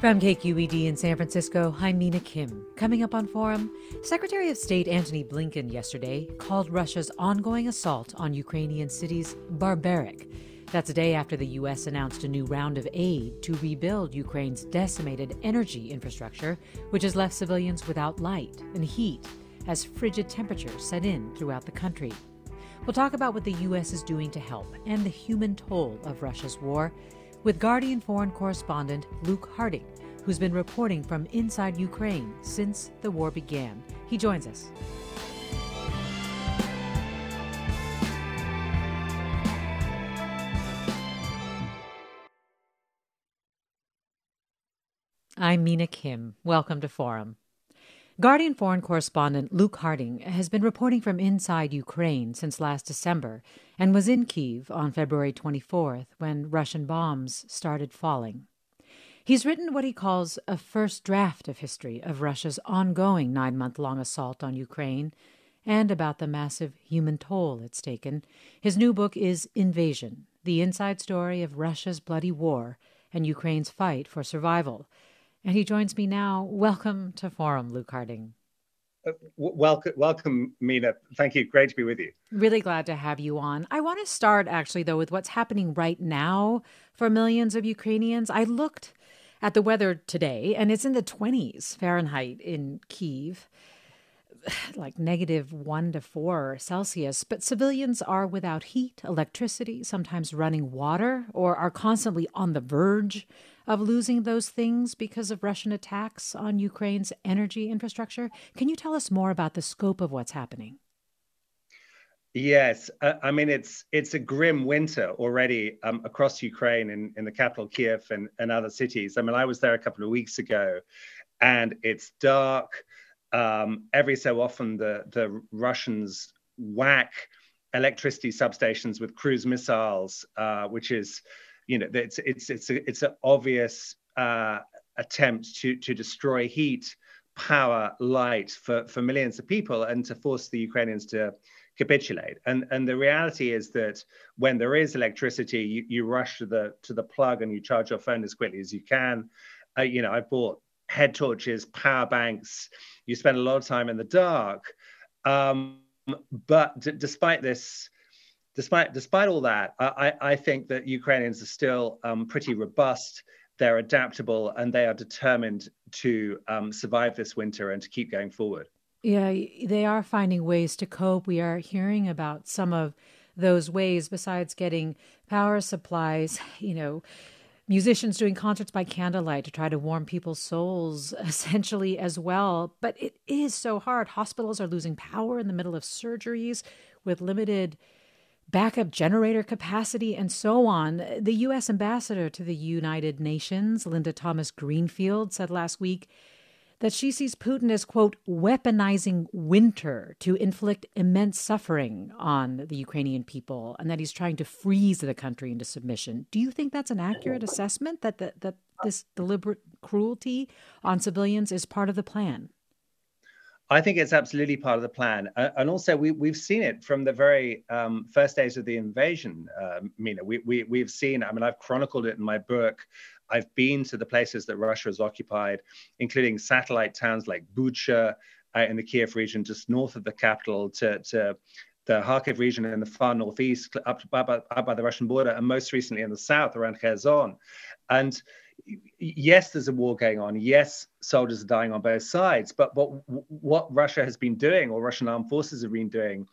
From KQED in San Francisco, I'm Mina Kim. Coming up on Forum, Secretary of State Antony Blinken yesterday called Russia's ongoing assault on Ukrainian cities barbaric. That's a day after the U.S. announced a new round of aid to rebuild Ukraine's decimated energy infrastructure, which has left civilians without light and heat as frigid temperatures set in throughout the country. We'll talk about what the U.S. is doing to help and the human toll of Russia's war with Guardian foreign correspondent Luke Harding, who's been reporting from inside Ukraine since the war began. He joins us. I'm Mina Kim. Welcome to Forum. Guardian foreign correspondent Luke Harding has been reporting from inside Ukraine since last December and was in Kyiv on February 24th when Russian bombs started falling. He's written what he calls a first draft of history of Russia's ongoing nine-month-long assault on Ukraine and about the massive human toll it's taken. His new book is Invasion: The Inside Story of Russia's Bloody War and Ukraine's Fight for Survival. And he joins me now. Welcome to Forum, Luke Harding. Welcome, Mina. Thank you. Great to be with you. Really glad to have you on. I want to start, actually, though, with what's happening right now for millions of Ukrainians. I looked at the weather today, and it's in the 20s Fahrenheit in Kyiv, like -1 to 4 Celsius. But civilians are without heat, electricity, sometimes running water, or are constantly on the verge of losing those things because of Russian attacks on Ukraine's energy infrastructure. Can you tell us more about the scope of what's happening? Yes. I mean, it's a grim winter already across Ukraine in the capital, Kyiv, and other cities. I mean, I was there a couple of weeks ago, and it's dark. Every so often, the Russians whack electricity substations with cruise missiles, which is... you know, it's an obvious attempt to destroy heat, power, light for millions of people and to force the Ukrainians to capitulate. And the reality is that when there is electricity, you rush to the plug and you charge your phone as quickly as you can. You know, I bought head torches, power banks. You spend a lot of time in the dark. But despite this. Despite all that, I think that Ukrainians are still pretty robust. They're adaptable, and they are determined to survive this winter and to keep going forward. Yeah, they are finding ways to cope. We are hearing about some of those ways besides getting power supplies, you know, musicians doing concerts by candlelight to try to warm people's souls essentially as well. But it is so hard. Hospitals are losing power in the middle of surgeries with limited backup generator capacity, and so on. The U.S. ambassador to the United Nations, Linda Thomas-Greenfield, said last week that she sees Putin as, quote, weaponizing winter to inflict immense suffering on the Ukrainian people, and that he's trying to freeze the country into submission. Do you think that's an accurate assessment, that this deliberate cruelty on civilians is part of the plan? I think it's absolutely part of the plan. And also, we've seen it from the very first days of the invasion, Mina. We've seen, I mean, I've chronicled it in my book. I've been to the places that Russia has occupied, including satellite towns like Bucha in the Kyiv region, just north of the capital, to the Kharkiv region in the far northeast, up by the Russian border, and most recently in the south around Kherson. And yes, there's a war going on. Yes, soldiers are dying on both sides. But what Russia has been doing, or Russian armed forces have been doing,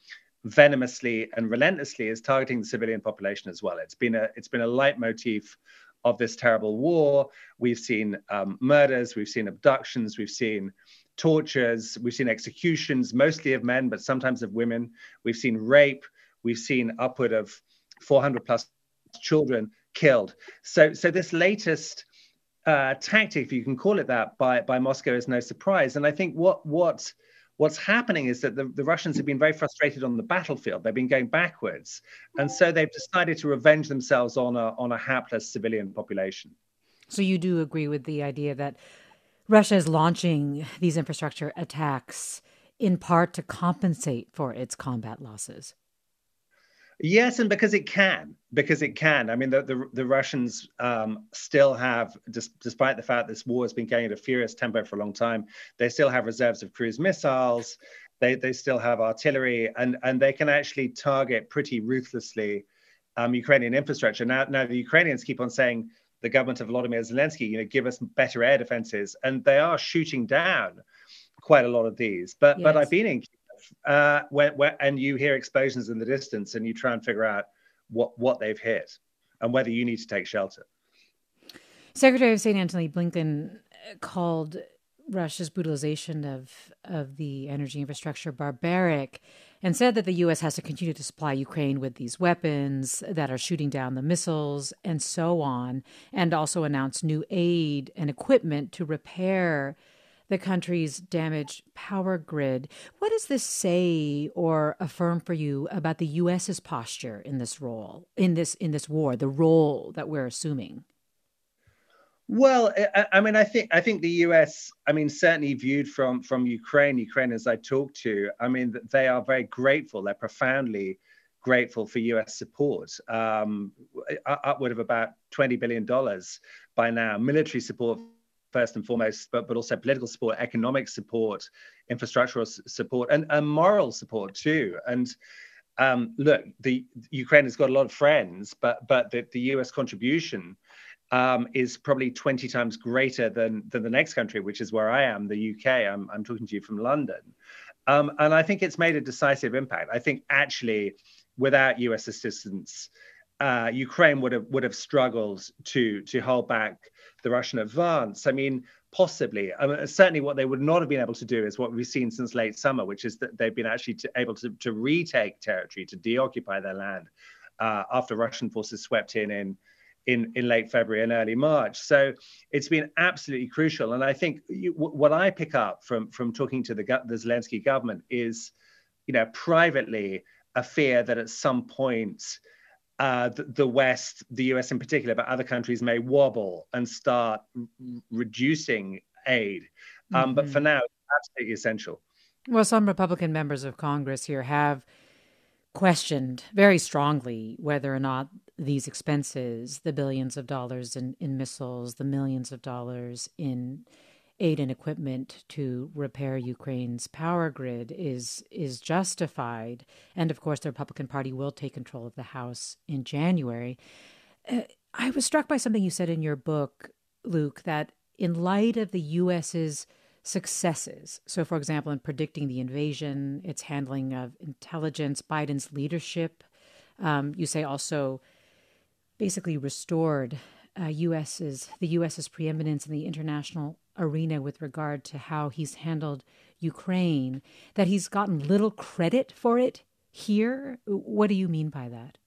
venomously and relentlessly, is targeting the civilian population as well. It's been a leitmotif of this terrible war. We've seen murders, we've seen abductions, we've seen tortures, we've seen executions, mostly of men, but sometimes of women. We've seen rape. We've seen upward of 400 plus children killed. So this latest tactic, if you can call it that, by Moscow is no surprise. And I think what's happening is that the Russians have been very frustrated on the battlefield. They've been going backwards. And so they've decided to revenge themselves on a hapless civilian population. So you do agree with the idea that Russia is launching these infrastructure attacks in part to compensate for its combat losses? Yes, and because it can. I mean, the Russians still have, despite the fact this war has been going at a furious tempo for a long time, they still have reserves of cruise missiles, they still have artillery, and they can actually target pretty ruthlessly Ukrainian infrastructure. Now the Ukrainians keep on saying, the government of Volodymyr Zelensky, give us better air defenses, and they are shooting down quite a lot of these. But I've been in Kyiv. And you hear explosions in the distance and you try and figure out what they've hit and whether you need to take shelter. Secretary of State Antony Blinken called Russia's brutalization of the energy infrastructure barbaric and said that the U.S. has to continue to supply Ukraine with these weapons that are shooting down the missiles and so on, and also announced new aid and equipment to repair the country's damaged power grid. What does this say or affirm for you about the U.S.'s posture in this role, in this war, the role that we're assuming? Well, I mean, I think the U.S., I mean, certainly viewed from Ukrainians I talk to, I mean, they are very grateful. They're profoundly grateful for U.S. support, upward of about $20 billion by now, military support first and foremost, but also political support, economic support, infrastructural support, and moral support too. And look, Ukraine has got a lot of friends, but the US contribution is probably 20 times greater than the next country, which is where I am, the UK. I'm talking to you from London. And I think it's made a decisive impact. I think actually, without US assistance, Ukraine would have struggled to hold back the Russian advance. I mean, possibly. I mean, certainly what they would not have been able to do is what we've seen since late summer, which is that they've been actually able to retake territory, to deoccupy their land after Russian forces swept in late February and early March. So it's been absolutely crucial. And I think what I pick up from talking to the Zelensky government is, privately, a fear that at some point the West, the US in particular, but other countries may wobble and start reducing aid. Mm-hmm. But for now, it's absolutely essential. Well, some Republican members of Congress here have questioned very strongly whether or not these expenses, the billions of dollars in missiles, the millions of dollars in aid and equipment to repair Ukraine's power grid is justified. And of course, the Republican Party will take control of the House in January. I was struck by something you said in your book, Luke, that in light of the U.S.'s successes, so for example, in predicting the invasion, its handling of intelligence, Biden's leadership, you say also basically restored the U.S.'s preeminence in the international arena with regard to how he's handled Ukraine, that he's gotten little credit for it here? What do you mean by that?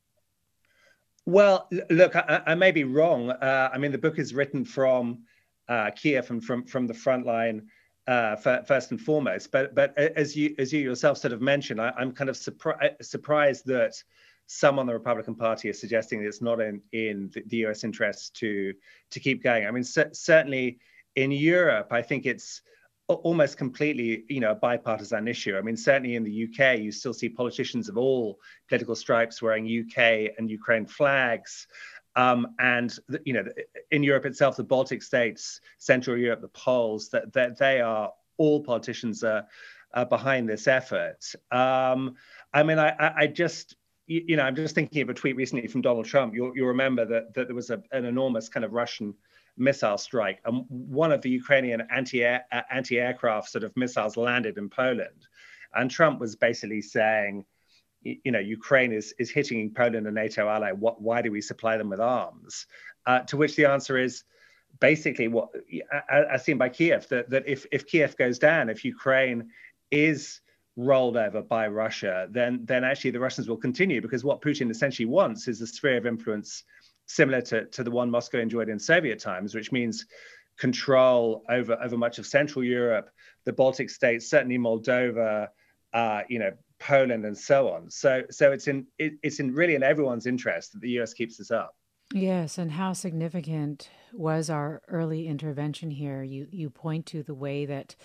Well, look, I may be wrong. I mean, the book is written from Kiev and from the front line first and foremost. But as you yourself sort of mentioned, I'm kind of surprised that some on the Republican Party are suggesting that it's not in the US interests to keep going. I mean, certainly in Europe, I think it's almost completely, a bipartisan issue. I mean, certainly in the UK, you still see politicians of all political stripes wearing UK and Ukraine flags. And in Europe itself, the Baltic states, Central Europe, the Poles, that they are, all politicians are behind this effort. I'm just thinking of a tweet recently from Donald Trump. You'll remember that there was an enormous kind of Russian missile strike, and one of the Ukrainian anti-aircraft sort of missiles landed in Poland, and Trump was basically saying, Ukraine is hitting Poland, a NATO ally. Why do we supply them with arms? To which the answer is basically what, as seen by Kyiv, that if Kyiv goes down, if Ukraine is rolled over by Russia, then actually the Russians will continue, because what Putin essentially wants is a sphere of influence similar to the one Moscow enjoyed in Soviet times, which means control over much of Central Europe, the Baltic states, certainly Moldova, Poland, and so on. So it's in really in everyone's interest that the U.S. keeps this up. Yes, and how significant was our early intervention here? You point to the way that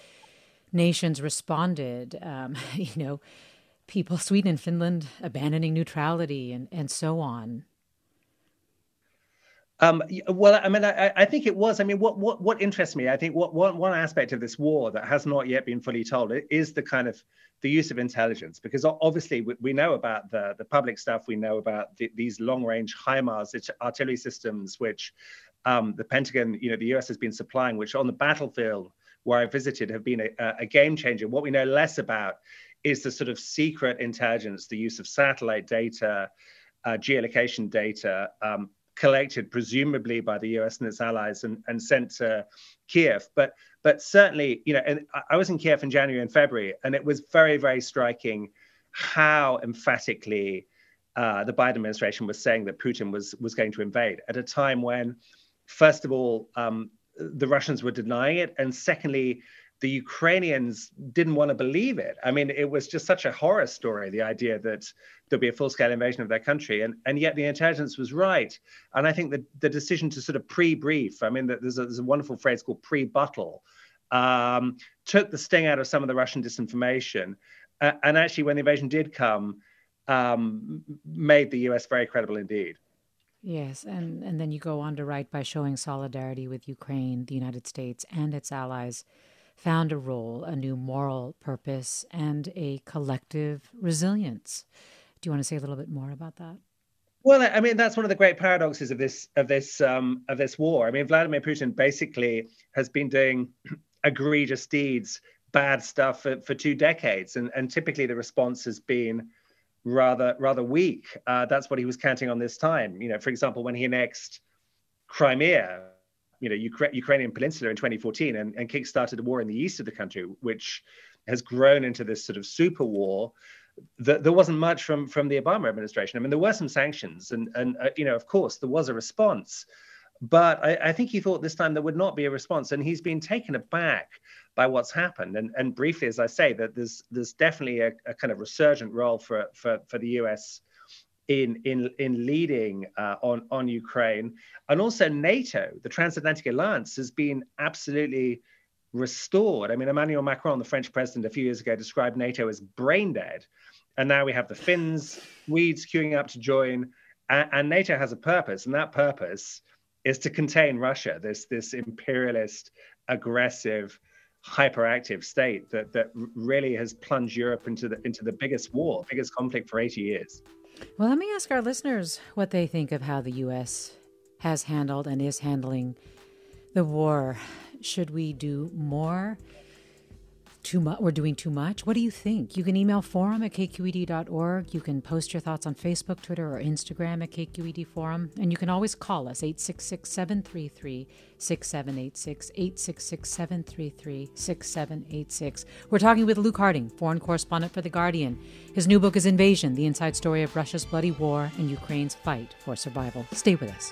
nations responded. People, Sweden and Finland, abandoning neutrality and so on. I think it was. I mean, what interests me, I think one aspect of this war that has not yet been fully told is the kind of the use of intelligence, because obviously we know about the public stuff. We know about these long-range HIMARS artillery systems, which the Pentagon, the U.S. has been supplying, which on the battlefield where I visited have been a game changer. What we know less about is the sort of secret intelligence, the use of satellite data, geolocation data, collected presumably by the US and its allies and sent to Kyiv. But certainly, and I was in Kyiv in January and February, and it was very, very striking how emphatically the Biden administration was saying that Putin was going to invade, at a time when, first of all, the Russians were denying it, and secondly, the Ukrainians didn't want to believe it. I mean, it was just such a horror story, the idea that there'll be a full-scale invasion of their country. And yet the intelligence was right. And I think that the decision to sort of pre-brief, I mean, there's a wonderful phrase called pre-buttle, took the sting out of some of the Russian disinformation. And actually, when the invasion did come, made the US very credible indeed. Yes, and then you go on to write, by showing solidarity with Ukraine, the United States and its allies found a role, a new moral purpose, and a collective resilience. Do you want to say a little bit more about that? Well, I mean, that's one of the great paradoxes of this war. I mean, Vladimir Putin basically has been doing egregious deeds, bad stuff for 2 decades, and typically the response has been rather weak. That's what he was counting on this time. For example, when he annexed Crimea, Ukrainian peninsula in 2014, and kick-started a war in the east of the country, which has grown into this sort of super war. There wasn't much from the Obama administration. I mean, there were some sanctions, and of course, there was a response. But I think he thought this time there would not be a response, and he's been taken aback by what's happened. And briefly, as I say, that there's definitely a kind of resurgent role for the US in leading on Ukraine, and also NATO, the transatlantic alliance, has been absolutely restored. I mean, Emmanuel Macron, the French president, a few years ago described NATO as brain dead, and now we have the Finns, Swedes queuing up to join, and NATO has a purpose, and that purpose is to contain Russia, this imperialist, aggressive, hyperactive state that really has plunged Europe into the biggest conflict for 80 years. Well, let me ask our listeners what they think of how the U.S. has handled and is handling the war. Should we do more? Too much? We're doing too much? What do you think? You can email forum@kqed.org. You can post your thoughts on Facebook, Twitter, or Instagram @KQED Forum. And you can always call us, 866-733-6786, 866-733-6786. We're talking with Luke Harding, foreign correspondent for The Guardian. His new book is Invasion: The Inside Story of Russia's Bloody War and Ukraine's Fight for Survival. Stay with us.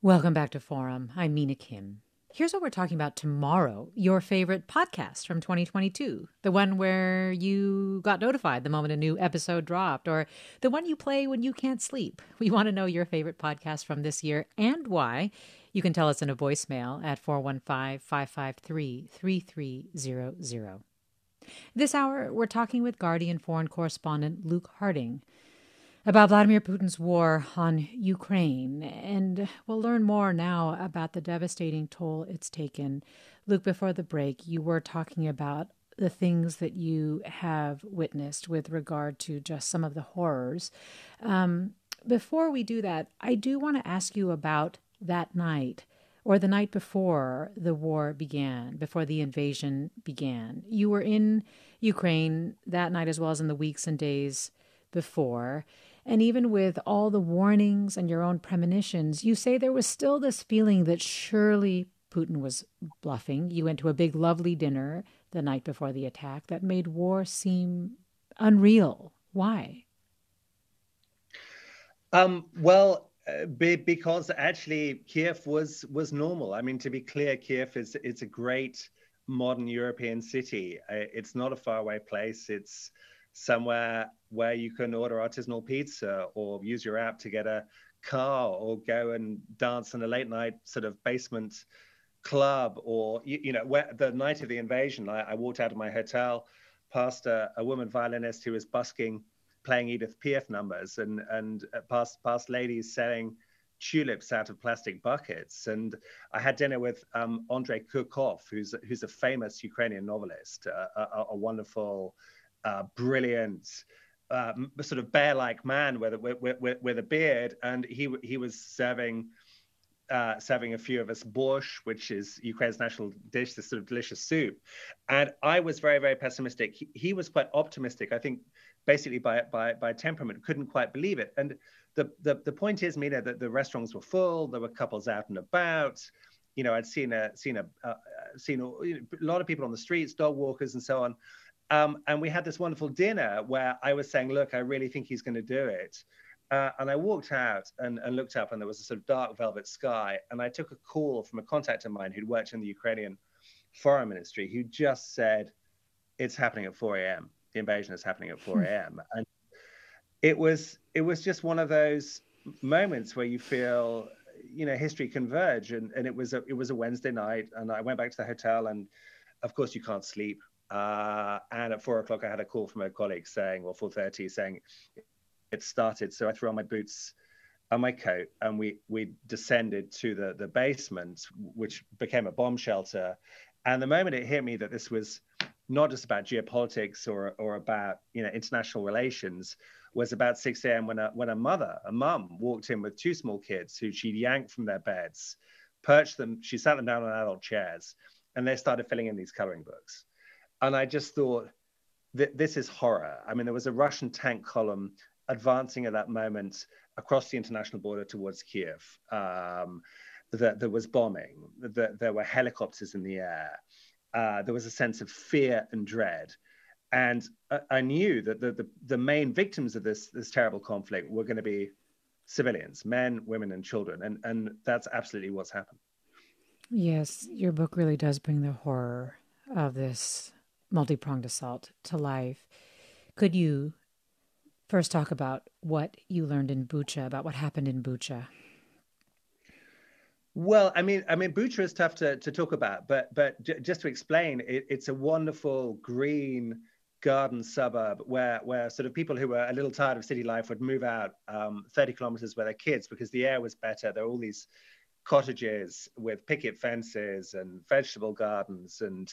Welcome back to Forum. I'm Mina Kim. Here's what we're talking about tomorrow, your favorite podcast from 2022, the one where you got notified the moment a new episode dropped, or the one you play when you can't sleep. We want to know your favorite podcast from this year and why. You can tell us in a voicemail at 415-553-3300. This hour, we're talking with Guardian foreign correspondent Luke Harding about Vladimir Putin's war on Ukraine. And we'll learn more now about the devastating toll it's taken. Luke, before the break, you were talking about the things that you have witnessed with regard to just some of the horrors. Before we do that, I do want to ask you about that night, or the night before the war began, before the invasion began. You were in Ukraine that night as well as in the weeks and days before. And even with all the warnings and your own premonitions, you say there was still this feeling that surely Putin was bluffing. You went to a big, lovely dinner the night before the attack that made war seem unreal. Why? Because actually Kiev was normal. I mean, to be clear, Kiev it's a great modern European city. It's not a faraway place. It's somewhere where you can order artisanal pizza or use your app to get a car or go and dance in a late night sort of basement club, or, where the night of the invasion, I walked out of my hotel past a woman violinist who was busking, playing Edith Piaf numbers, and past ladies selling tulips out of plastic buckets. And I had dinner with Andrei Kurkov, who's a famous Ukrainian novelist, a wonderful, brilliant, sort of bear-like man with a beard, and he was serving a few of us borscht, which is Ukraine's national dish, this sort of delicious soup. And I was very, very pessimistic. He was quite optimistic. I think basically by temperament, couldn't quite believe it. And the point is, Mina, that the restaurants were full. There were couples out and about. I'd seen a lot of people on the streets, dog walkers, and so on. And we had this wonderful dinner where I was saying, look, I really think he's going to do it. And I walked out and looked up, and there was a sort of dark velvet sky. And I took a call from a contact of mine who'd worked in the Ukrainian Foreign Ministry, who just said, it's happening at 4 a.m. The invasion is happening at 4 a.m. And it was just one of those moments where you feel, history converge. And it was a Wednesday night. And I went back to the hotel. And, of course, you can't sleep. And at 4 o'clock, I had a call from a colleague saying, or 4:30, saying it started. So I threw on my boots and my coat, and we descended to the basement, which became a bomb shelter. And the moment it hit me that this was not just about geopolitics or about international relations, was about 6 a.m. when a mum, walked in with two small kids who she yanked from their beds, perched them, she sat them down on adult chairs, and they started filling in these coloring books. And I just thought, this is horror. I mean, there was a Russian tank column advancing at that moment across the international border towards Kyiv. There was bombing. There were helicopters in the air. There was a sense of fear and dread. And I knew that the main victims of this terrible conflict were going to be civilians, men, women, and children. And that's absolutely what's happened. Yes, your book really does bring the horror of this multi-pronged assault to life. Could you First, talk about what you learned in Bucha, about what happened in Bucha. Well, I mean, Bucha is tough to talk about, but just to explain, it's a wonderful green garden suburb where sort of people who were a little tired of city life would move out 30 kilometers with their kids because the air was better. There were all these cottages with picket fences and vegetable gardens and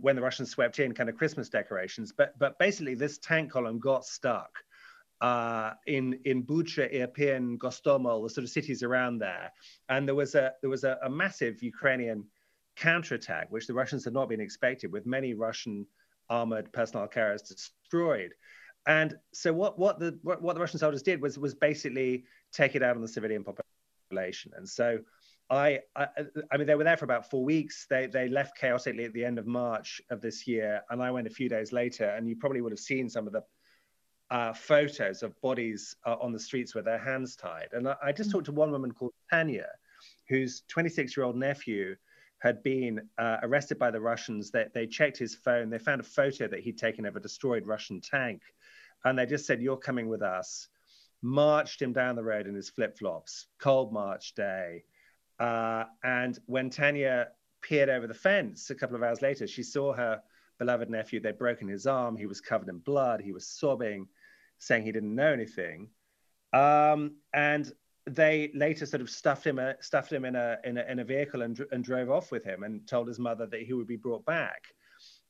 when the Russians swept in, kind of Christmas decorations. But basically, this tank column got stuck in Bucha, Irpin, Gostomel, the sort of cities around there, and there was a massive Ukrainian counterattack, which the Russians had not been expected, with many Russian armored personnel carriers destroyed. And so what the Russian soldiers did was basically take it out on the civilian population. And so I mean, they were there for about 4 weeks. They left chaotically at the end of March of this year, and I went a few days later, and you probably would have seen some of the photos of bodies on the streets with their hands tied. And I just talked to one woman called Tanya, whose 26-year-old nephew had been arrested by the Russians. They checked his phone. They found a photo that he'd taken of a destroyed Russian tank. And they just said, "You're coming with us." Marched him down the road in his flip-flops, cold March day. And when Tanya peered over the fence a couple of hours later, she saw her beloved nephew. They'd broken his arm. He was covered in blood. He was sobbing, saying he didn't know anything. And they later sort of stuffed him in a vehicle and drove off with him, and told his mother that he would be brought back.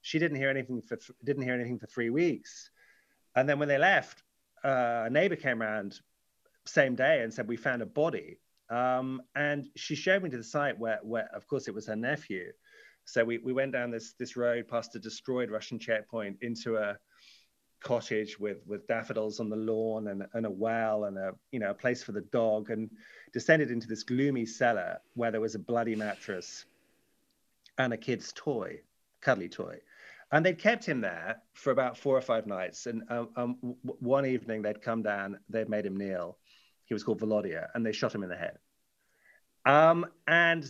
She didn't hear anything for 3 weeks. And then when they left, a neighbor came around same day and said, "We found a body." And she showed me to the site where, of course, it was her nephew. So we went down this road past a destroyed Russian checkpoint into a cottage with daffodils on the lawn and a well and a place for the dog, and descended into this gloomy cellar where there was a bloody mattress and a kid's toy, cuddly toy. And they'd kept him there for about 4 or 5 nights. And one evening they'd come down, they'd made him kneel. He was called Volodya, and they shot him in the head. And,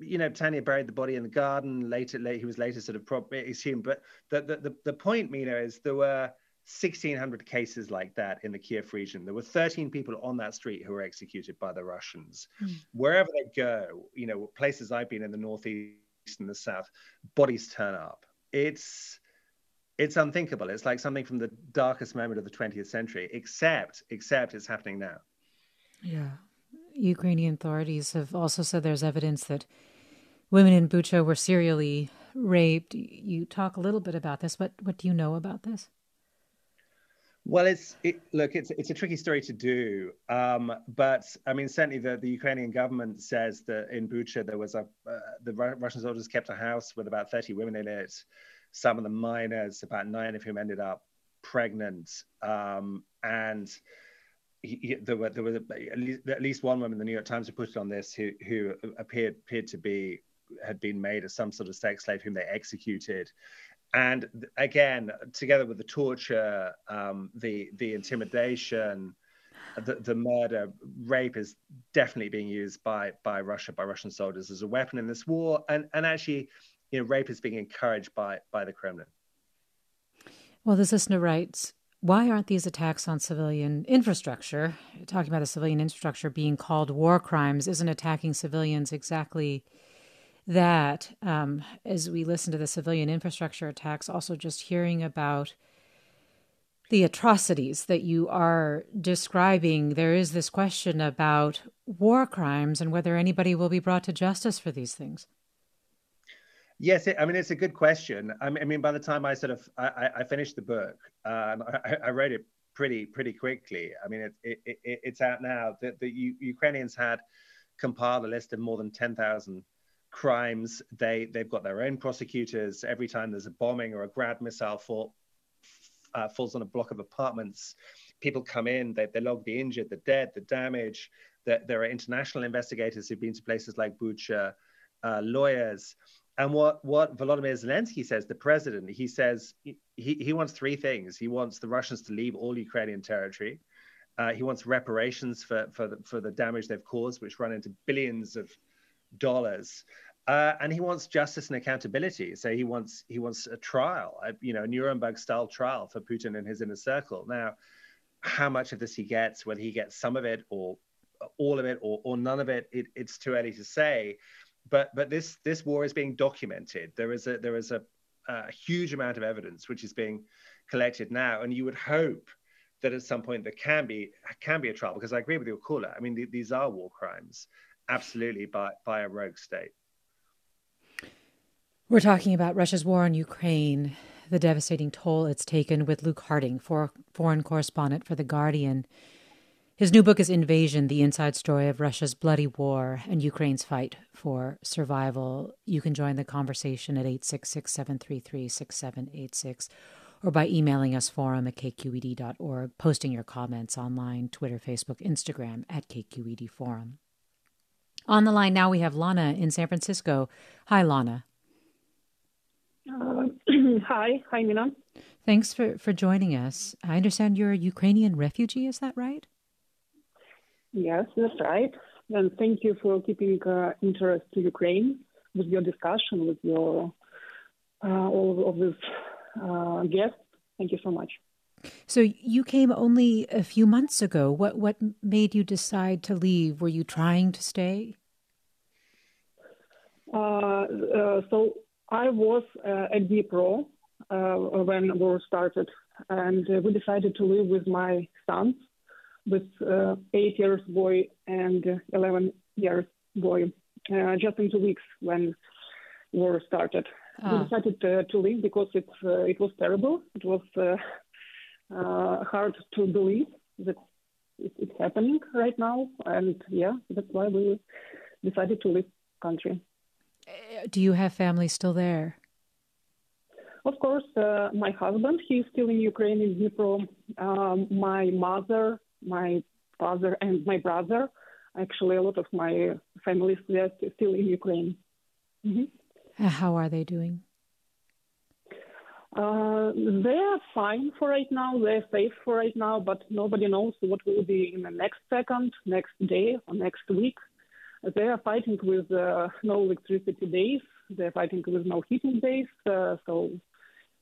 you know, Tanya buried the body in the garden. Later he was later sort of exhumed. But the point, Mina, is there were 1,600 cases like that in the Kyiv region. There were 13 people on that street who were executed by the Russians. Wherever they go, you know, places I've been in the northeast and the south, bodies turn up. It's unthinkable. It's like something from the darkest moment of the 20th century, except it's happening now. Yeah. Ukrainian authorities have also said there's evidence that women in Bucha were serially raped. You talk a little bit about this. What do you know about this? Well, it's a tricky story to do. But I mean, certainly the Ukrainian government says that in Bucha, there was the Russian soldiers kept a house with about 30 women in it. Some of the minors, about 9 of whom ended up pregnant, and there were at least one woman. The New York Times reported on this, who appeared to be had been made as some sort of sex slave, whom they executed. And again, together with the torture, the intimidation, the murder, rape is definitely being used by Russia, by Russian soldiers, as a weapon in this war, and actually, you know, rape is being encouraged by the Kremlin. Well, the listener writes, why aren't these attacks on civilian infrastructure, talking about the civilian infrastructure being called war crimes, isn't attacking civilians exactly that? As we listen to the civilian infrastructure attacks, also just hearing about the atrocities that you are describing, there is this question about war crimes and whether anybody will be brought to justice for these things. Yes, I mean, it's a good question. I mean, by the time I sort of I finished the book, I wrote it pretty quickly. I mean, it's out now. The Ukrainians had compiled a list of more than 10,000 crimes. They've got their own prosecutors. Every time there's a bombing or a grad missile falls on a block of apartments, people come in. They log the injured, the dead, the damage. There are international investigators who've been to places like Bucha, lawyers. And what Volodymyr Zelensky says, the president, he says he wants 3 things. He wants the Russians to leave all Ukrainian territory. He wants reparations for the damage they've caused, which run into billions of dollars. And he wants justice and accountability. So he wants a trial, a Nuremberg-style trial for Putin and his inner circle. Now, how much of this he gets, whether he gets some of it or all of it or none of it, it's too early to say. But this war is being documented. There is a huge amount of evidence which is being collected now, and you would hope that at some point there can be a trial. Because I agree with your caller. I mean, these are war crimes, absolutely, by a rogue state. We're talking about Russia's war on Ukraine, the devastating toll it's taken, with Luke Harding, foreign correspondent for The Guardian. His new book is Invasion: The Inside Story of Russia's Bloody War and Ukraine's Fight for Survival. You can join the conversation at 866-733-6786 or by emailing us forum@kqed.org, posting your comments online, Twitter, Facebook, Instagram @KQED Forum. On the line now we have Lana in San Francisco. Hi, Lana. Hi, Mina. Thanks for joining us. I understand you're a Ukrainian refugee, is that right? Yes, that's right. And thank you for keeping interest to Ukraine with your discussion, with your all of these guests. Thank you so much. So you came only a few months ago. What made you decide to leave? Were you trying to stay? So I was at Dnipro when the war started, and we decided to live with my sons, with 8 years boy and 11 years boy, just in 2 weeks when war started. We decided to leave because it was terrible. It was hard to believe that it's happening right now, and that's why we decided to leave the country. Do you have family still there? Of course, my husband, he's still in Ukraine, in Dnipro. My mother, my father, and my brother. Actually, a lot of my family is still in Ukraine. Mm-hmm. How are they doing? They're fine for right now. They're safe for right now, but nobody knows what will be in the next second, next day, or next week. They are fighting with no electricity days. They're fighting with no heating days. So,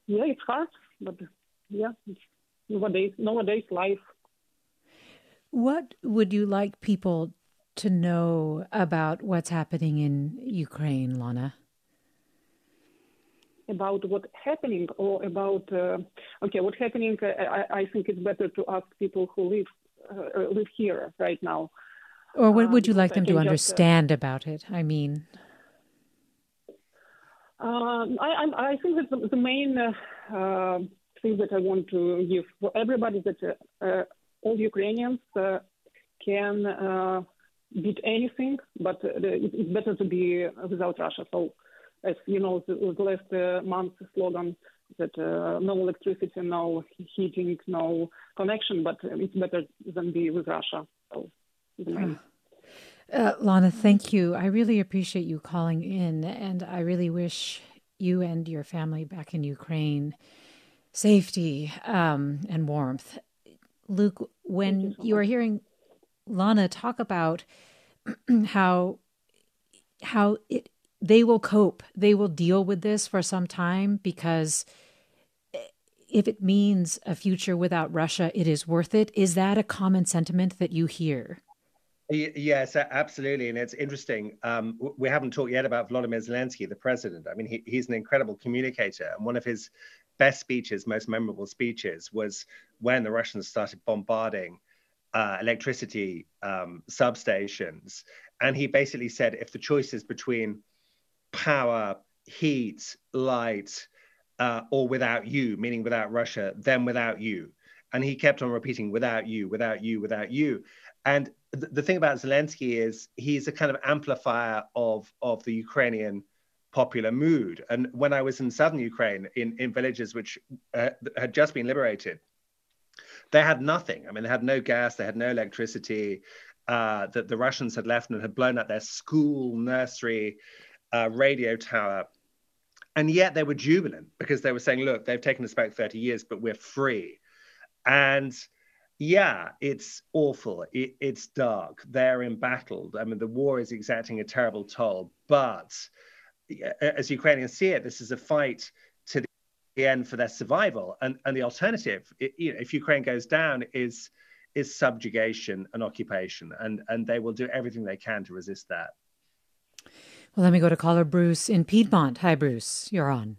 it's hard. But, it's nowadays life. What would you like people to know about what's happening in Ukraine, Lana? About what's happening or about... what's happening, I think it's better to ask people who live here right now. Or what would you like them to understand about it? I mean, I think that the main thing that I want to give for everybody that all Ukrainians can beat anything, but it's better to be without Russia. So, as you know, the last month's slogan that no electricity, no heating, no connection, but it's better than be with Russia. So. Lana, thank you. I really appreciate you calling in, and I really wish you and your family back in Ukraine safety and warmth. Luke, when you are hearing Lana talk about how they will cope, they will deal with this for some time, because if it means a future without Russia, it is worth it. Is that a common sentiment that you hear? Yes, absolutely. And it's interesting. We haven't talked yet about Volodymyr Zelensky, the president. I mean, he's an incredible communicator. And one of his best speeches, most memorable speeches, was when the Russians started bombarding electricity substations. And he basically said, if the choice is between power, heat, light, or without you, meaning without Russia, then without you. And he kept on repeating, without you, without you, without you. And the thing about Zelensky is he's a kind of amplifier of the Ukrainian popular mood. And when I was in southern Ukraine, in villages which had just been liberated, they had nothing. I mean, they had no gas, they had no electricity, that the Russians had left and had blown up their school, nursery, radio tower. And yet they were jubilant because they were saying, look, they've taken us back 30 years, but we're free. And it's awful. It's dark. They're embattled. I mean, the war is exacting a terrible toll, but as Ukrainians see it, this is a fight to the end for their survival. And the alternative, if Ukraine goes down, is subjugation and occupation. And they will do everything they can to resist that. Well, let me go to caller Bruce in Piedmont. Hi, Bruce. You're on.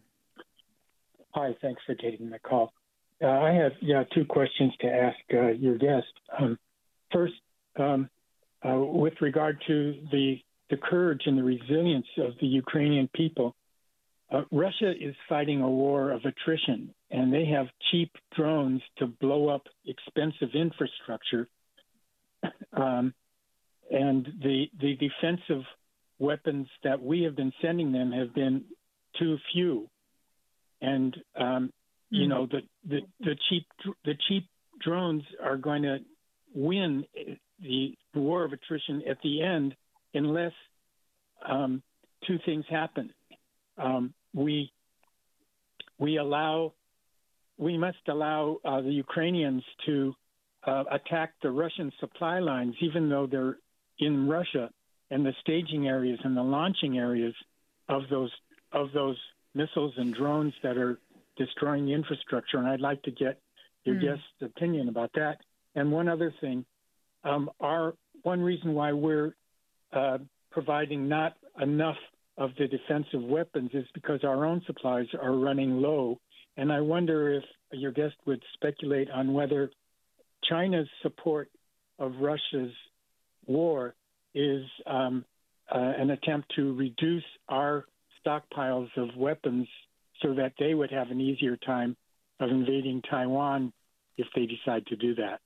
Hi. Thanks for taking the call. I have two questions to ask your guest. First, with regard to the courage and the resilience of the Ukrainian people, Russia is fighting a war of attrition, and they have cheap drones to blow up expensive infrastructure. And the defensive weapons that we have been sending them have been too few. And, the cheap drones are going to win the war of attrition at the end unless two things happen. We must allow the Ukrainians to attack the Russian supply lines, even though they're in Russia, and the staging areas and the launching areas of those missiles and drones that are destroying the infrastructure. And I'd like to get your guest's opinion about that. And one other thing, one reason why we're providing not enough of the defensive weapons is because our own supplies are running low. And I wonder if your guest would speculate on whether China's support of Russia's war is an attempt to reduce our stockpiles of weapons so that they would have an easier time of invading Taiwan if they decide to do that.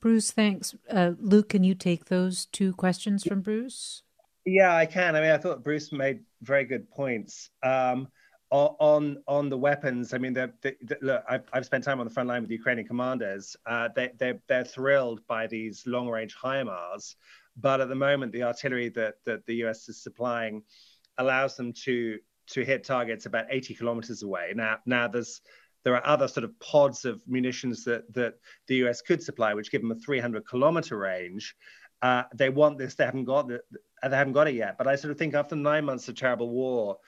Bruce, thanks. Luke, can you take those two questions from Bruce? Yeah, I can. I mean, I thought Bruce made very good points on the weapons. I mean, look, I've spent time on the front line with Ukrainian commanders. They're thrilled by these long-range HIMARS, but at the moment, the artillery that the US is supplying allows them to hit targets about 80 kilometers away. Now there are other sort of pods of munitions that the US could supply, which give them a 300-kilometer range. They want this. They haven't got it yet. But I sort of think after 9 months of terrible war,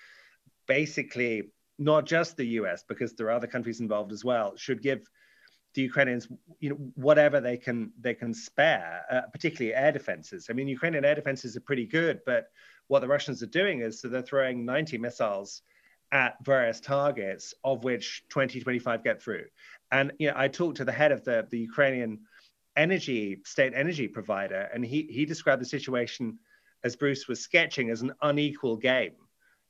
basically not just the US, because there are other countries involved as well, should give the Ukrainians, whatever they can spare, particularly air defenses. I mean, Ukrainian air defenses are pretty good, but what the Russians are doing is so they're throwing 90 missiles at various targets, of which 20, 25 get through. And I talked to the head of the Ukrainian state energy provider, and he described the situation as Bruce was sketching as an unequal game.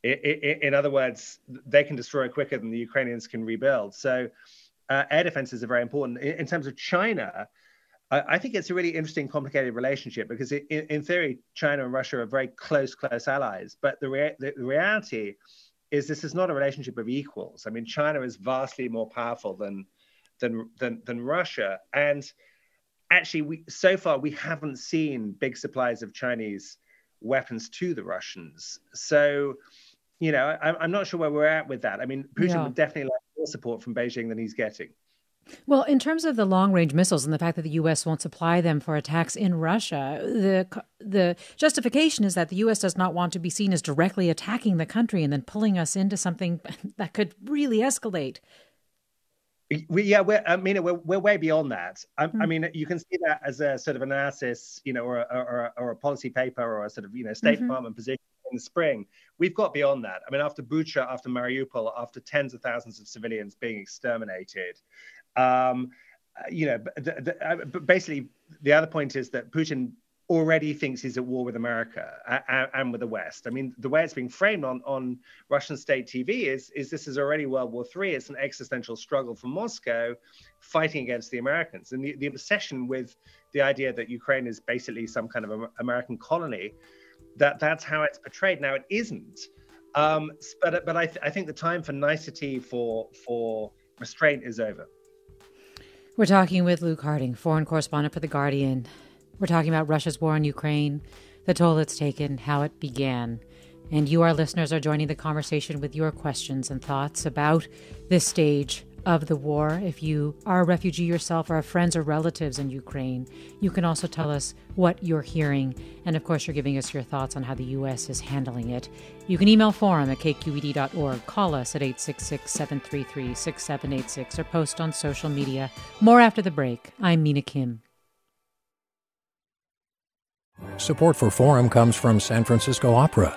In other words, they can destroy quicker than the Ukrainians can rebuild. So air defenses are very important. In terms of China, I think it's a really interesting, complicated relationship because in theory, China and Russia are very close allies. But the reality is this is not a relationship of equals. I mean, China is vastly more powerful than Russia. And actually, so far, we haven't seen big supplies of Chinese weapons to the Russians. So, I'm not sure where we're at with that. I mean, Putin would definitely like more support from Beijing than he's getting. Well, in terms of the long-range missiles and the fact that the U.S. won't supply them for attacks in Russia, the justification is that the U.S. does not want to be seen as directly attacking the country and then pulling us into something that could really escalate. We're way beyond that. I mean, you can see that as a sort of analysis, or a policy paper or a sort of, State Department position in the spring. We've got beyond that. I mean, after Bucha, after Mariupol, after tens of thousands of civilians being exterminated, basically the other point is that Putin already thinks he's at war with America and with the West. I mean, the way it's being framed on Russian state TV is this is already World War III. It's an existential struggle for Moscow fighting against the Americans. And the obsession with the idea that Ukraine is basically some kind of American colony, that's how it's portrayed. Now, it isn't. But I think the time for nicety, for restraint is over. We're talking with Luke Harding, foreign correspondent for The Guardian. We're talking about Russia's war on Ukraine, the toll it's taken, how it began. And you, our listeners, are joining the conversation with your questions and thoughts about this stage of the war. If you are a refugee yourself or have friends or relatives in Ukraine, you can also tell us what you're hearing. And of course, you're giving us your thoughts on how the U.S. is handling it. You can email forum@kqed.org, call us at 866-733-6786, or post on social media. More after the break. I'm Mina Kim. Support for Forum comes from San Francisco Opera.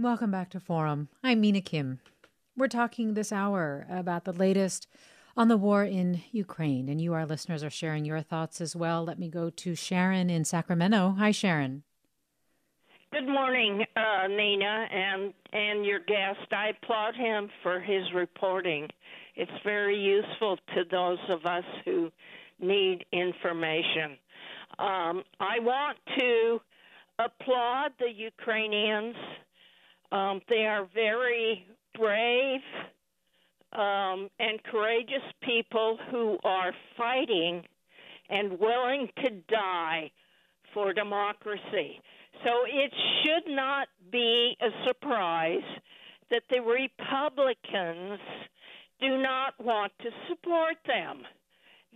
Welcome back to Forum. I'm Mina Kim. We're talking this hour about the latest on the war in Ukraine, and you, our listeners, are sharing your thoughts as well. Let me go to Sharon in Sacramento. Hi, Sharon. Good morning, Nina, and your guest. I applaud him for his reporting. It's very useful to those of us who need information. I want to applaud the Ukrainians. They are very brave and courageous people who are fighting and willing to die for democracy. So it should not be a surprise that the Republicans do not want to support them.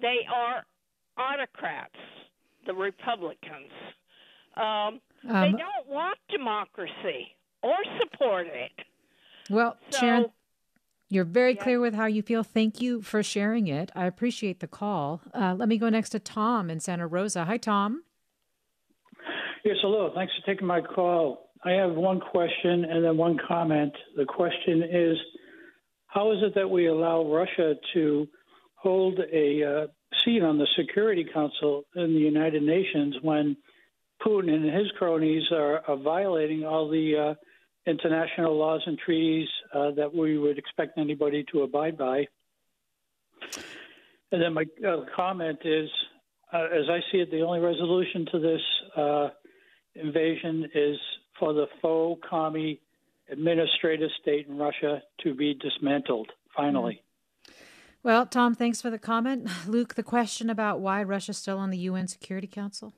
They are autocrats, the Republicans. They don't want democracy. Or support it. Well, so, Sharon, you're very clear with how you feel. Thank you for sharing it. I appreciate the call. Let me go next to Tom in Santa Rosa. Hi, Tom. Yes, hello. Thanks for taking my call. I have one question and then one comment. The question is, how is it that we allow Russia to hold a seat on the Security Council in the United Nations when Putin and his cronies are violating all the international laws and treaties that we would expect anybody to abide by? And then my comment is, as I see it, the only resolution to this invasion is for the faux commie administrative state in Russia to be dismantled, finally. Well, Tom, thanks for the comment. Luke, the question about why Russia's still on the UN Security Council?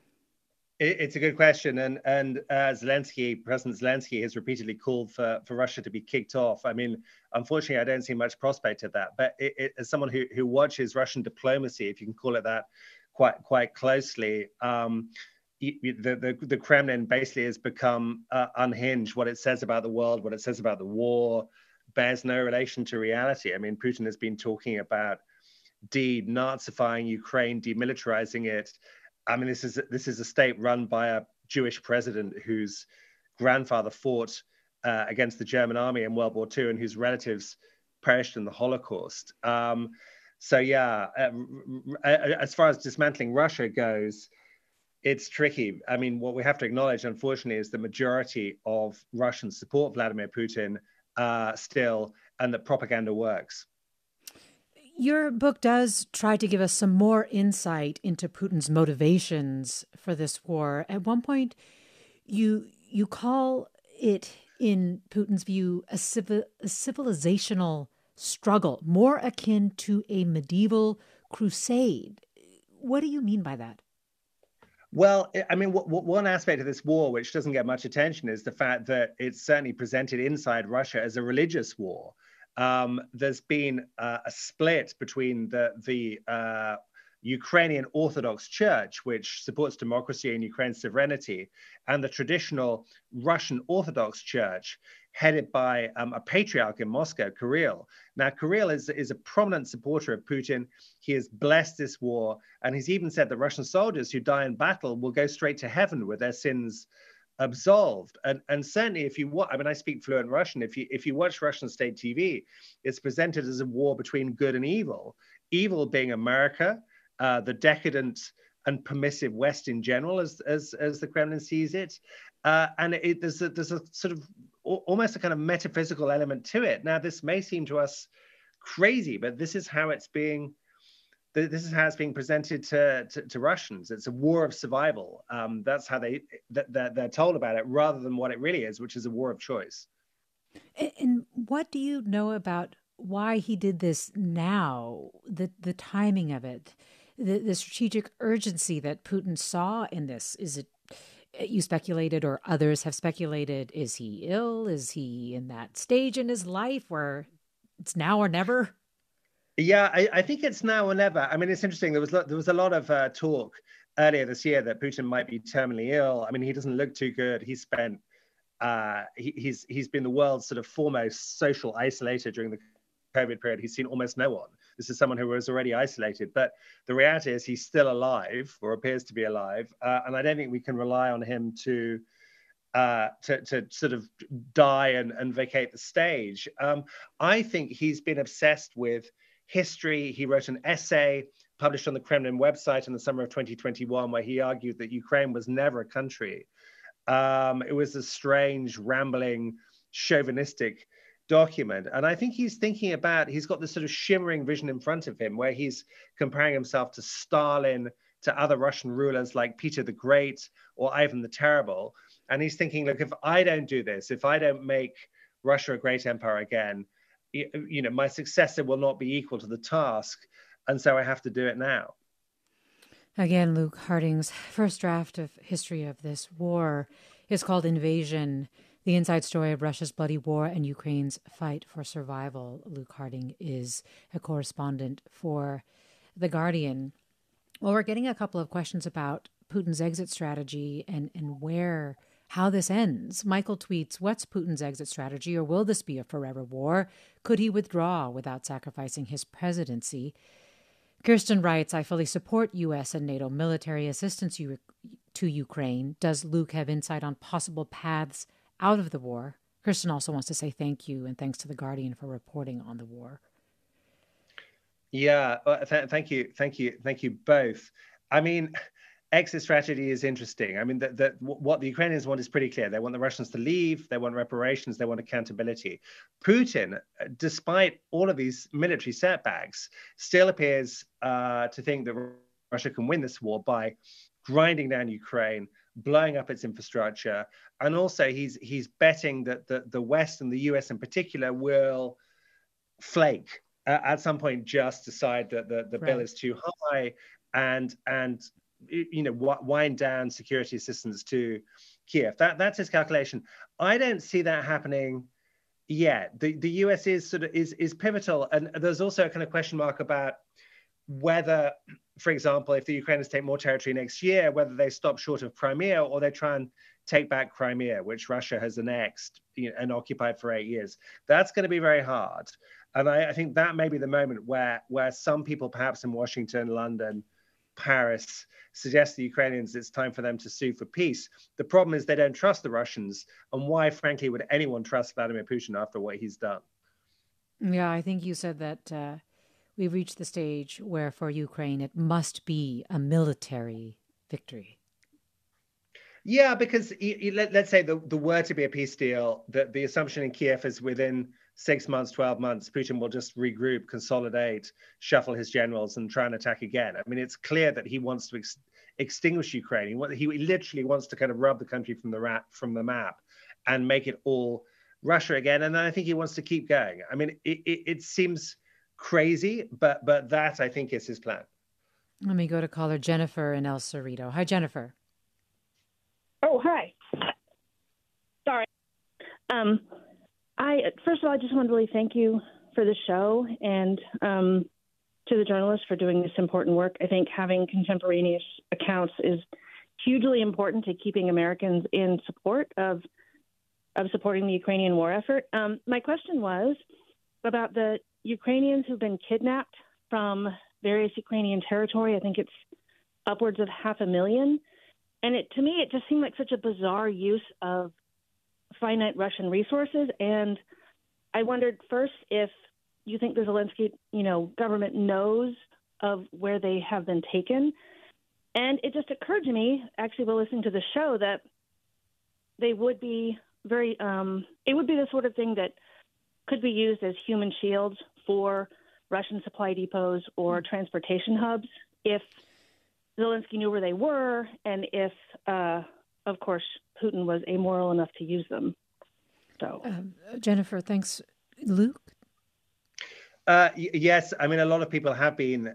It's a good question, and Zelensky, President Zelensky, has repeatedly called for Russia to be kicked off. I mean, unfortunately, I don't see much prospect of that. But as someone who watches Russian diplomacy, if you can call it that, quite closely, the Kremlin basically has become unhinged. What it says about the world, what it says about the war, bears no relation to reality. I mean, Putin has been talking about de-Nazifying Ukraine, demilitarizing it. I mean, this is a state run by a Jewish president whose grandfather fought against the German army in World War II and whose relatives perished in the Holocaust. As far as dismantling Russia goes, it's tricky. I mean, what we have to acknowledge, unfortunately, is the majority of Russians support Vladimir Putin still, and that propaganda works. Your book does try to give us some more insight into Putin's motivations for this war. At one point, you call it, in Putin's view, a civilizational struggle, more akin to a medieval crusade. What do you mean by that? Well, I mean, one aspect of this war, which doesn't get much attention, is the fact that it's certainly presented inside Russia as a religious war. There's been a split between the Ukrainian Orthodox Church, which supports democracy and Ukraine's sovereignty, and the traditional Russian Orthodox Church, headed by a patriarch in Moscow, Kirill. Now, Kirill is a prominent supporter of Putin. He has blessed this war, and he's even said that Russian soldiers who die in battle will go straight to heaven with their sins absolved. And certainly, if you watch, I mean, I speak fluent Russian. If you watch Russian state TV, it's presented as a war between good and evil. Evil being America, the decadent and permissive West in general, as the Kremlin sees it. And there's a sort of almost a kind of metaphysical element to it. Now, this may seem to us crazy, but this is how it's being presented to Russians. It's a war of survival. That's how they're told about it, rather than what it really is, which is a war of choice. And what do you know about why he did this now, the timing of it, the strategic urgency that Putin saw in this? Is it, you speculated or others have speculated, is he ill? Is he in that stage in his life where it's now or never? Yeah, I think it's now or never. I mean, it's interesting. There was a lot of talk earlier this year that Putin might be terminally ill. I mean, he doesn't look too good. He's been the world's sort of foremost social isolator during the COVID period. He's seen almost no one. This is someone who was already isolated, but the reality is he's still alive, or appears to be alive, and I don't think we can rely on him to sort of die and vacate the stage. I think he's been obsessed with history. He wrote an essay published on the Kremlin website in the summer of 2021, where he argued that Ukraine was never a country. It was a strange, rambling, chauvinistic document. And I think he's thinking about, he's got this sort of shimmering vision in front of him where he's comparing himself to Stalin, to other Russian rulers like Peter the Great or Ivan the Terrible. And he's thinking, look, if I don't do this, if I don't make Russia a great empire again, you know, my successor will not be equal to the task. And so I have to do it now. Again, Luke Harding's first draft of history of this war is called Invasion: The Inside Story of Russia's Bloody War and Ukraine's Fight for Survival. Luke Harding is a correspondent for The Guardian. Well, we're getting a couple of questions about Putin's exit strategy and where, how this ends. Michael tweets, what's Putin's exit strategy, or will this be a forever war? Could he withdraw without sacrificing his presidency? Kirsten writes, I fully support U.S. and NATO military assistance to Ukraine. Does Luke have insight on possible paths out of the war? Kirsten also wants to say thank you, and thanks to The Guardian for reporting on the war. Yeah, thank you both. I mean, exit strategy is interesting. I mean, what the Ukrainians want is pretty clear. They want the Russians to leave. They want reparations. They want accountability. Putin, despite all of these military setbacks, still appears to think that Russia can win this war by grinding down Ukraine, blowing up its infrastructure. And also he's betting that the West and the US in particular will flake at some point, just decide that the bill is too high and you know, wind down security assistance to Kyiv. That's his calculation. I don't see that happening yet. The US is pivotal. And there's also a kind of question mark about whether, for example, if the Ukrainians take more territory next year, whether they stop short of Crimea or they try and take back Crimea, which Russia has annexed, you know, and occupied for 8 years. That's going to be very hard. And I think that may be the moment where some people, perhaps in Washington, London, Paris, suggest to the Ukrainians it's time for them to sue for peace. The problem is they don't trust the Russians. And why, frankly, would anyone trust Vladimir Putin after what he's done? Yeah, I think you said that we've reached the stage where, for Ukraine, it must be a military victory. Yeah, because let's say the word to be a peace deal, the assumption in Kiev is within 6 months, 12 months, Putin will just regroup, consolidate, shuffle his generals and try and attack again. I mean, it's clear that he wants to extinguish Ukraine. He literally wants to kind of rub the country from the map and make it all Russia again. And then I think he wants to keep going. I mean, it seems crazy, but that, I think, is his plan. Let me go to caller Jennifer in El Cerrito. Hi, Jennifer. Oh, hi. Sorry. First of all, I just want to really thank you for the show and to the journalists for doing this important work. I think having contemporaneous accounts is hugely important to keeping Americans in support of of supporting the Ukrainian war effort. My question was about the Ukrainians who've been kidnapped from various Ukrainian territory. I think it's upwards of 500,000. And it, to me, it just seemed like such a bizarre use of finite Russian resources. And I wondered first if you think the Zelensky, government knows of where they have been taken. And it just occurred to me, actually, while listening to the show, that they would be very it would be the sort of thing that could be used as human shields for Russian supply depots or transportation hubs if Zelensky knew where they were and if, of course, Putin was amoral enough to use them. So, Jennifer, thanks. Luke? Yes, I mean, a lot of people have been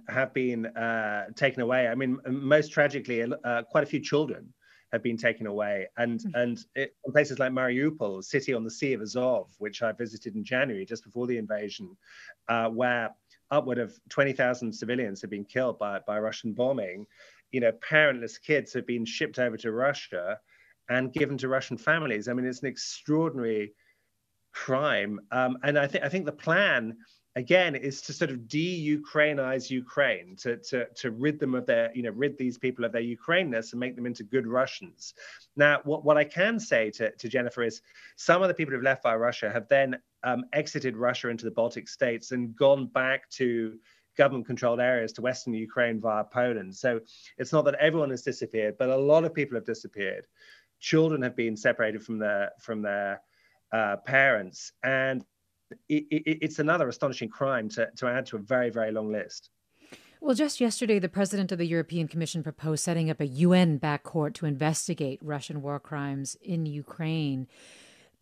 taken away. I mean, most tragically, quite a few children have been taken away, and in places like Mariupol, city on the Sea of Azov, which I visited in January just before the invasion, where upward of 20,000 civilians have been killed by Russian bombing. Parentless kids have been shipped over to Russia and given to Russian families. I mean, it's an extraordinary crime, and I think the plan, again, is to sort of de-Ukrainize Ukraine, to rid them of their, rid these people of their Ukraineness and make them into good Russians. Now, what I can say to Jennifer is some of the people who've left via Russia have then exited Russia into the Baltic states and gone back to government-controlled areas, to Western Ukraine via Poland. So it's not that everyone has disappeared, but a lot of people have disappeared. Children have been separated from their parents, and it's another astonishing crime to add to a very, very long list. Well, just yesterday, the president of the European Commission proposed setting up a UN-backed court to investigate Russian war crimes in Ukraine.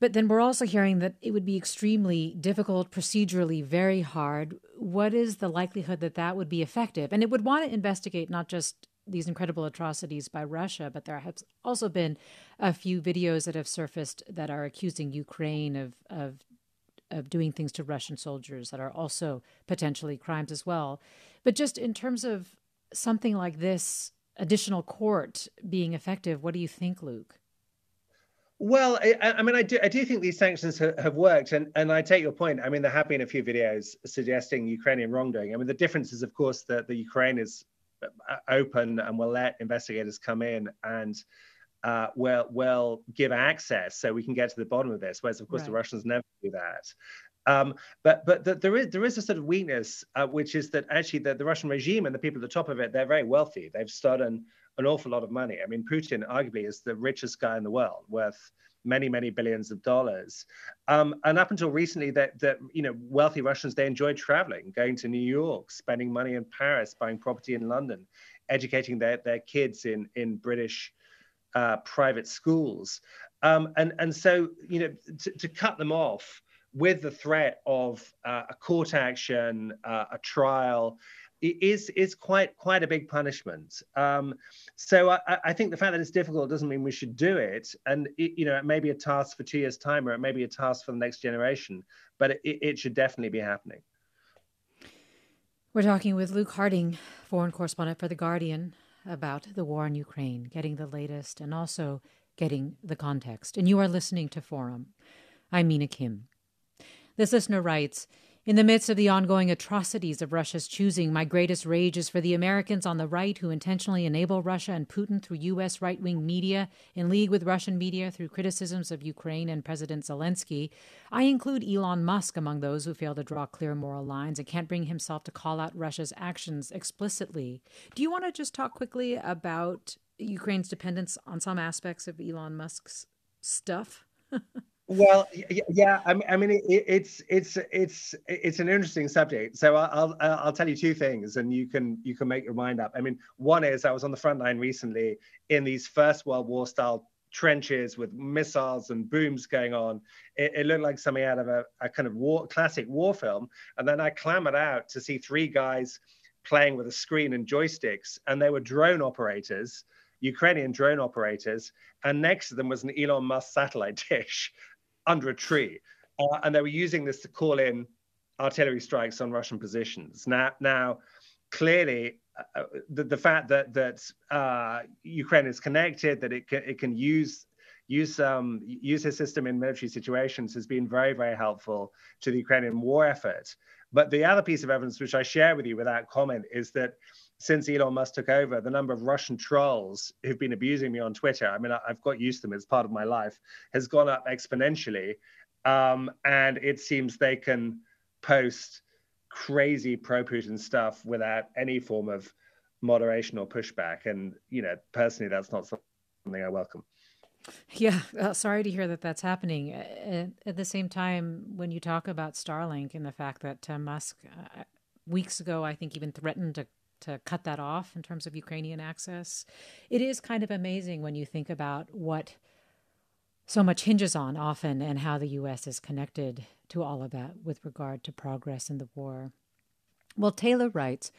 But then we're also hearing that it would be extremely difficult, procedurally very hard. What is the likelihood that that would be effective? And it would want to investigate not just these incredible atrocities by Russia, but there have also been a few videos that have surfaced that are accusing Ukraine of doing things to Russian soldiers that are also potentially crimes as well. But just in terms of something like this additional court being effective, what do you think, Luke? Well, I do think these sanctions have worked, and I take your point. I mean, there have been a few videos suggesting Ukrainian wrongdoing. I mean, the difference is, of course, that the Ukraine is open and will let investigators come in and will give access so we can get to the bottom of this, whereas, of course, right, the Russians never do that. But there is a sort of weakness, which is that actually the Russian regime and the people at the top of it, they're very wealthy. They've stolen an awful lot of money. I mean, Putin arguably is the richest guy in the world, worth many, many billions of dollars. And up until recently, that wealthy Russians, they enjoyed traveling, going to New York, spending money in Paris, buying property in London, educating their kids in British private schools, and so to cut them off with the threat of a court action, a trial, is quite a big punishment. So I think the fact that it's difficult doesn't mean we should do it, and it may be a task for 2 years' time, or it may be a task for the next generation, but it should definitely be happening. We're talking with Luke Harding, foreign correspondent for The Guardian, about the war in Ukraine, getting the latest and also getting the context. And you are listening to Forum. I'm Mina Kim. This listener writes, in the midst of the ongoing atrocities of Russia's choosing, my greatest rage is for the Americans on the right who intentionally enable Russia and Putin through U.S. right-wing media, in league with Russian media through criticisms of Ukraine and President Zelensky. I include Elon Musk among those who fail to draw clear moral lines and can't bring himself to call out Russia's actions explicitly. Do you want to just talk quickly about Ukraine's dependence on some aspects of Elon Musk's stuff? Well, yeah, I mean, it's an interesting subject. So I'll tell you two things, and you can make your mind up. I mean, one is I was on the front line recently in these First World War style trenches with missiles and booms going on. It looked like something out of a kind of classic war film. And then I clambered out to see three guys playing with a screen and joysticks, and they were drone operators, Ukrainian drone operators. And next to them was an Elon Musk satellite dish under a tree. And they were using this to call in artillery strikes on Russian positions. Now clearly, the fact that Ukraine is connected, that it can use use his system in military situations has been very, very helpful to the Ukrainian war effort. But the other piece of evidence, which I share with you without comment, is that since Elon Musk took over, the number of Russian trolls who've been abusing me on Twitter, I mean, I've got used to them as part of my life, has gone up exponentially. And it seems they can post crazy pro-Putin stuff without any form of moderation or pushback. And, you know, personally, that's not something I welcome. Yeah, sorry to hear that that's happening. At the same time, when you talk about Starlink and the fact that Musk, weeks ago, I think even threatened to cut that off in terms of Ukrainian access, it is kind of amazing when you think about what so much hinges on often and how the U.S. is connected to all of that with regard to progress in the war. Well, Taylor writes,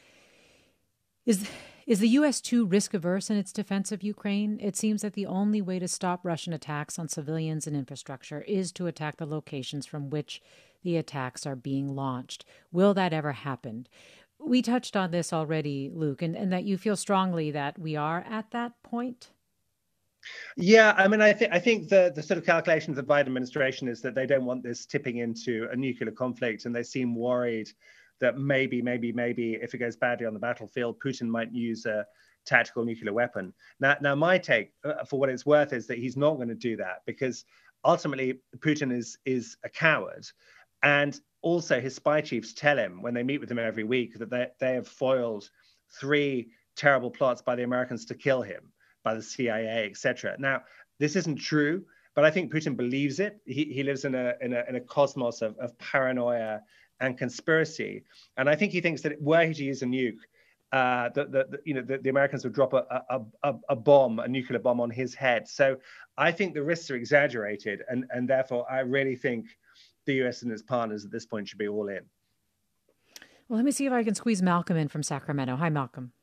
Is the U.S. too risk-averse in its defense of Ukraine? It seems that the only way to stop Russian attacks on civilians and infrastructure is to attack the locations from which the attacks are being launched. Will that ever happen? We touched on this already, Luke, and that you feel strongly that we are at that point. Yeah, I mean, I think the sort of calculations of the Biden administration is that they don't want this tipping into a nuclear conflict, and they seem worried that maybe, if it goes badly on the battlefield, Putin might use a tactical nuclear weapon. Now, my take, for what it's worth, is that he's not going to do that, because ultimately Putin is a coward. And also his spy chiefs tell him when they meet with him every week that they have foiled 3 terrible plots by the Americans to kill him, by the CIA, etc. Now, this isn't true, but I think Putin believes it. He lives in a cosmos of paranoia and conspiracy, and I think he thinks that were he to use a nuke, the Americans would drop a bomb, a nuclear bomb on his head. So I think the risks are exaggerated, and therefore I really think the U.S. and its partners at this point should be all in. Well, let me see if I can squeeze Malcolm in from Sacramento. Hi, Malcolm.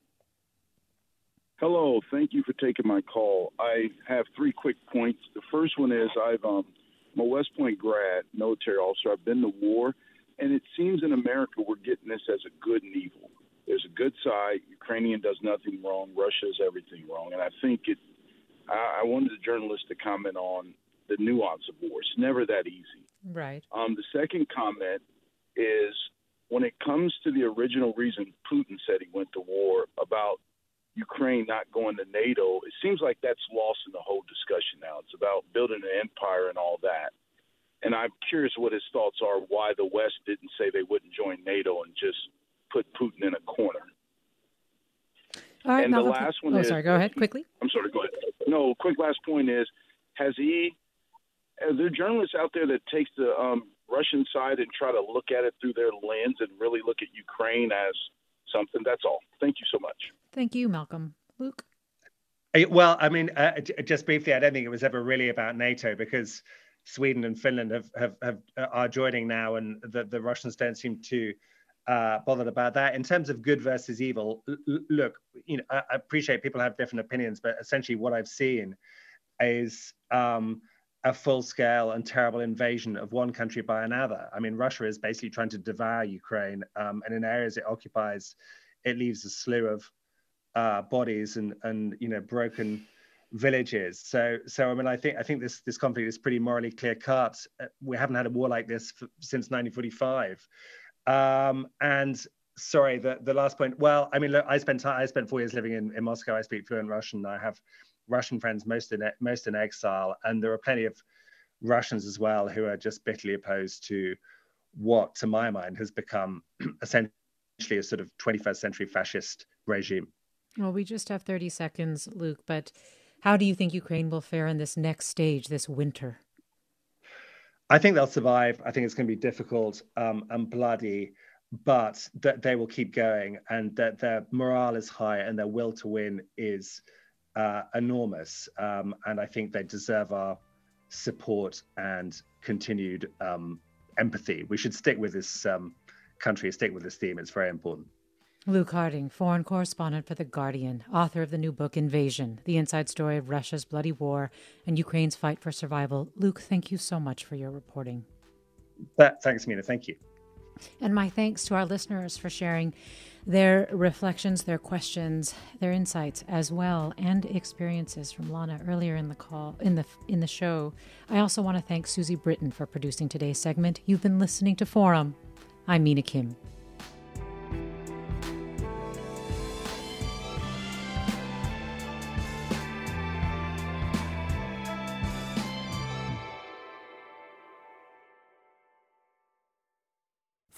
Hello. Thank you for taking my call. I have 3 quick points. The first one is I'm a West Point grad, military officer. I've been to war. And it seems in America we're getting this as a good and evil. There's a good side. Ukrainian does nothing wrong. Russia is everything wrong. And I think I wanted the journalist to comment on the nuance of war. It's never that easy. Right. The second comment is when it comes to the original reason Putin said he went to war about Ukraine not going to NATO, it seems like that's lost in the whole discussion now. It's about building an empire and all that. And I'm curious what his thoughts are, why the West didn't say they wouldn't join NATO and just put Putin in a corner. All right, and the last one is... sorry, go ahead, quickly. I'm sorry, go ahead. No, quick last point is, are there journalists out there that takes the Russian side and try to look at it through their lens and really look at Ukraine as something? That's all. Thank you so much. Thank you, Malcolm. Luke? Well, I mean, just briefly, I don't think it was ever really about NATO because... Sweden and Finland are joining now, and the Russians don't seem too bothered about that. In terms of good versus evil, look, you know, I appreciate people have different opinions, but essentially what I've seen is a full-scale and terrible invasion of one country by another. I mean, Russia is basically trying to devour Ukraine, and in areas it occupies, it leaves a slew of bodies and you know, broken villages. So I mean, I think this conflict is pretty morally clear-cut. We haven't had a war like this since 1945. And sorry, the last point. Well, I mean, look, I spent 4 years living in Moscow. I speak fluent Russian. I have Russian friends, most in exile, and there are plenty of Russians as well who are just bitterly opposed to what, to my mind, has become essentially a sort of 21st century fascist regime. Well, we just have 30 seconds, Luke, but how do you think Ukraine will fare in this next stage, this winter? I think they'll survive. I think it's going to be difficult and bloody, but that they will keep going, and that their morale is high and their will to win is enormous. And I think they deserve our support and continued empathy. We should stick with this country, stick with this theme. It's very important. Luke Harding, foreign correspondent for The Guardian, author of the new book, Invasion: The Inside Story of Russia's Bloody War and Ukraine's Fight for Survival. Luke, thank you so much for your reporting. Thanks, Mina. Thank you. And my thanks to our listeners for sharing their reflections, their questions, their insights as well, and experiences from Lana earlier in the call, in the show. I also want to thank Susie Britton for producing today's segment. You've been listening to Forum. I'm Mina Kim.